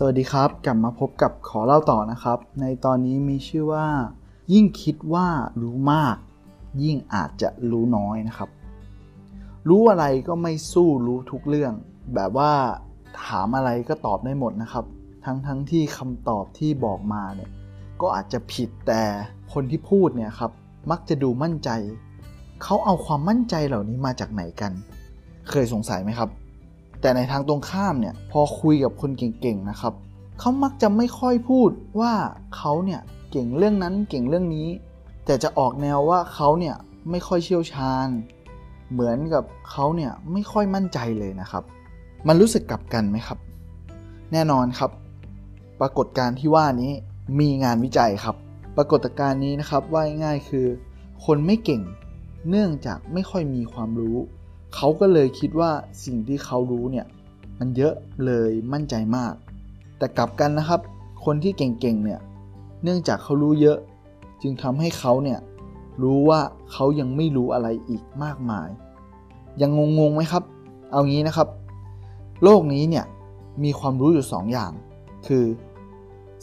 สวัสดีครับกลับมาพบกับขอเล่าต่อนะครับในตอนนี้มีชื่อว่ายิ่งคิดว่ารู้มากยิ่งอาจจะรู้น้อยนะครับรู้อะไรก็ไม่สู้รู้ทุกเรื่องแบบว่าถามอะไรก็ตอบได้หมดนะครับทั้งที่คำตอบที่บอกมาเนี่ยก็อาจจะผิดแต่คนที่พูดเนี่ยครับมักจะดูมั่นใจเขาเอาความมั่นใจเหล่านี้มาจากไหนกันเคยสงสัยไหมครับแต่ในทางตรงข้ามเนี่ยพอคุยกับคนเก่งๆนะครับเขามักจะไม่ค่อยพูดว่าเขาเนี่ยเก่งเรื่องนั้นเก่งเรื่องนี้แต่จะออกแนวว่าเขาเนี่ยไม่ค่อยเชี่ยวชาญเหมือนกับเขาเนี่ยไม่ค่อยมั่นใจเลยนะครับมันรู้สึกกลับกันไหมครับแน่นอนครับปรากฏการณ์ที่ว่านี้มีงานวิจัยครับปรากฏการณ์นี้นะครับว่าง่ายๆคือคนไม่เก่งเนื่องจากไม่ค่อยมีความรู้เขาก็เลยคิดว่าสิ่งที่เขารู้เนี่ยมันเยอะเลยมั่นใจมากแต่กลับกันนะครับคนที่เก่งๆเนี่ยเนื่องจากเขารู้เยอะจึงทำให้เขาเนี่ยรู้ว่าเขายังไม่รู้อะไรอีกมากมายยังงงๆไหมครับเอางี้นะครับโลกนี้เนี่ยมีความรู้อยู่2อย่างคือ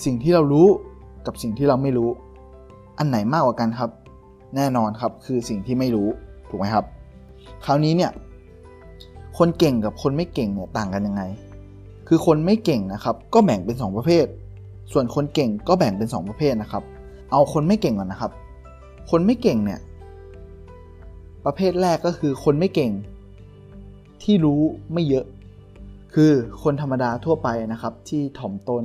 สิ่งที่เรารู้กับสิ่งที่เราไม่รู้อันไหนมากกว่ากันครับแน่นอนครับคือสิ่งที่ไม่รู้ถูกไหมครับคราวนี้เนี่ยคนเก่งกับคนไม่เก่งเนี่ยต่างกันยังไงคือคนไม่เก่งนะครับก็แบ่งเป็น2ประเภทส่วนคนเก่งก็แบ่งเป็น2ประเภทนะครับเอาคนไม่เก่งก่อนนะครับคนไม่เก่งเนี่ยประเภทแรกก็คือคนไม่เก่งที่รู้ไม่เยอะคือคนธรรมดาทั่วไปนะครับที่ถ่อมตน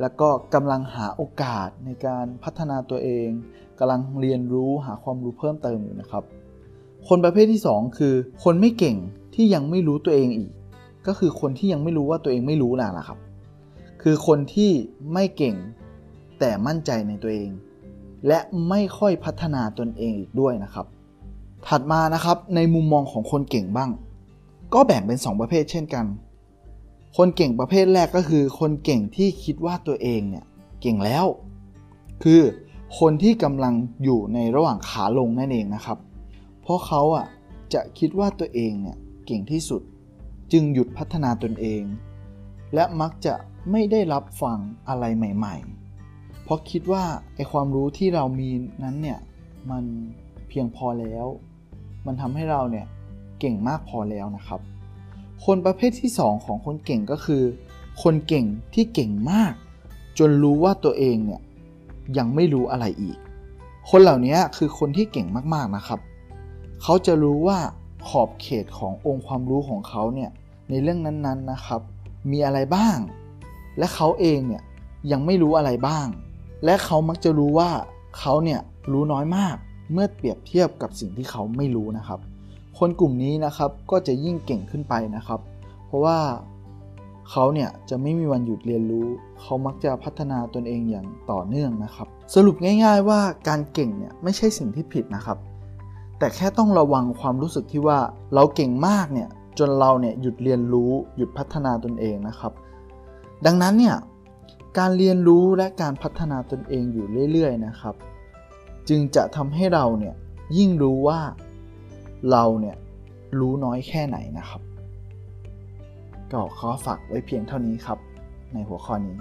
แล้วก็กำลังหาโอกาสในการพัฒนาตัวเองกำลังเรียนรู้หาความรู้เพิ่มเติมอยู่นะครับคนประเภทที่2คือคนไม่เก่งที่ยังไม่รู้ตัวเองอีกก็คือคนที่ยังไม่รู้ว่าตัวเองไม่รู้นะครับคือคนที่ไม่เก่งแต่มั่นใจในตัวเองและไม่ค่อยพัฒนาตนเองอีกด้วยนะครับถัดมานะครับในมุมมองของคนเก่งบ้างก็แบ่งเป็น2ประเภทเช่นกันคนเก่งประเภทแรกก็คือคนเก่งที่คิดว่าตัวเองเนี่ยเก่งแล้วคือคนที่กำลังอยู่ในระหว่างขาลงนั่นเองนะครับเพราะเขาจะคิดว่าตัวเองเนี่ยเก่งที่สุดจึงหยุดพัฒนาตนเองและมักจะไม่ได้รับฟังอะไรใหม่ๆเพราะคิดว่าไอ้ความรู้ที่เรามีนั้นเนี่ยมันเพียงพอแล้วมันทำให้เราเนี่ยเก่งมากพอแล้วนะครับคนประเภทที่2ของคนเก่งก็คือคนเก่งที่เก่งมากจนรู้ว่าตัวเองเนี่ยยังไม่รู้อะไรอีกคนเหล่านี้คือคนที่เก่งมากๆนะครับเขาจะรู้ว่าขอบเขตขององค์ความรู้ของเขาเนี่ยในเรื่องนั้นๆนะครับมีอะไรบ้างและเขาเองเนี่ยยังไม่รู้อะไรบ้างและเขามักจะรู้ว่าเขาเนี่ยรู้น้อยมากเมื่อเปรียบเทียบกับสิ่งที่เขาไม่รู้นะครับคนกลุ่มนี้นะครับก็จะยิ่งเก่งขึ้นไปนะครับเพราะว่าเขาเนี่ยจะไม่มีวันหยุดเรียนรู้เขามักจะพัฒนาตนเองอย่างต่อเนื่องนะครับสรุปง่ายๆว่าการเก่งเนี่ยไม่ใช่สิ่งที่ผิดนะครับแต่แค่ต้องระวังความรู้สึกที่ว่าเราเก่งมากเนี่ยจนเราเนี่ยหยุดเรียนรู้หยุดพัฒนาตนเองนะครับดังนั้นเนี่ยการเรียนรู้และการพัฒนาตนเองอยู่เรื่อยๆนะครับจึงจะทำให้เราเนี่ยยิ่งรู้ว่าเราเนี่ยรู้น้อยแค่ไหนนะครับก็ขอฝากไว้เพียงเท่านี้ครับในหัวข้อนี้